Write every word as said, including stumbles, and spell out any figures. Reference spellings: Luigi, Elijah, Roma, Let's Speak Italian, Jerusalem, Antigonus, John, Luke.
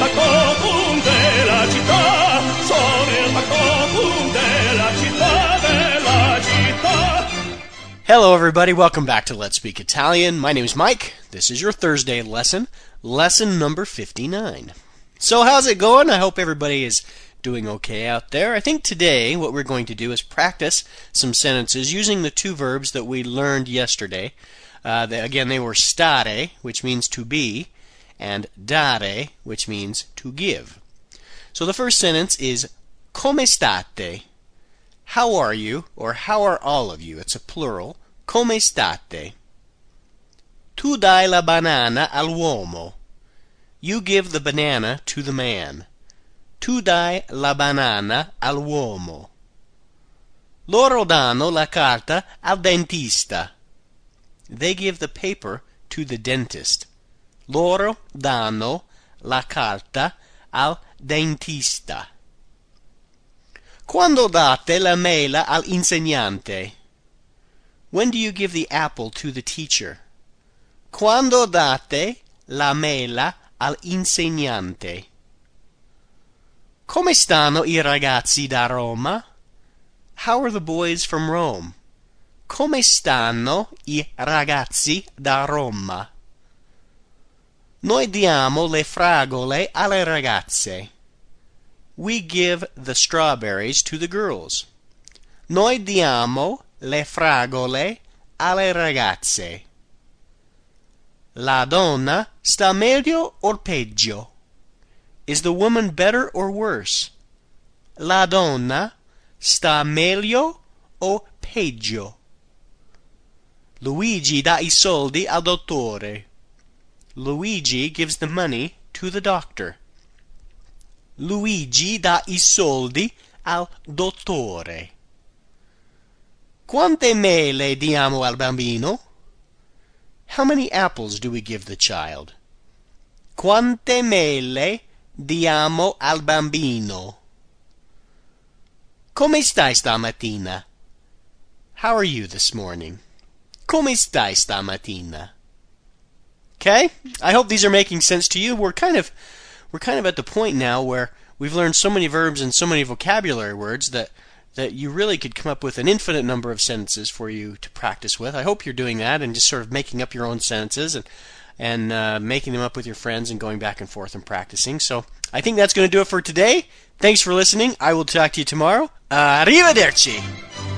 attacco boom della città, sono il attacco boom della città, della città. Hello everybody, welcome back to Let's Speak Italian. My name is Mike. This is your Thursday lesson, lesson number fifty-nine. So how's it going? I hope everybody is doing okay out there. I think today what we're going to do is practice some sentences using the two verbs that we learned yesterday. Uh, they, again, they were stare, which means to be, and dare, which means to give. So the first sentence is come state? How are you, or how are all of you? It's a plural. Come state? Tu dai la banana all'uomo. You give the banana to the man. Tu dai la banana all'uomo. Loro danno la carta al dentista. They give the paper to the dentist. Loro danno la carta al dentista. Quando date la mela al insegnante? When do you give the apple to the teacher? Quando date la mela al insegnante? Come stanno I ragazzi da Roma? How are the boys from Rome? Come stanno I ragazzi da Roma? Noi diamo le fragole alle ragazze. We give the strawberries to the girls. Noi diamo le fragole alle ragazze. La donna sta meglio o peggio? Is the woman better or worse? La donna sta meglio o peggio? Luigi dà I soldi al dottore. Luigi gives the money to the doctor. Luigi dà I soldi al dottore. Quante mele diamo al bambino? How many apples do we give the child? Quante mele diamo al bambino? Come stai stamattina? How are you this morning? Come stai stamattina? Okay? I hope these are making sense to you. We're kind of we're kind of at the point now where we've learned so many verbs and so many vocabulary words that that you really could come up with an infinite number of sentences for you to practice with. I hope you're doing that and just sort of making up your own sentences and and uh, making them up with your friends and going back and forth and practicing. So I think that's going to do it for today. Thanks for listening. I will talk to you tomorrow. Arrivederci!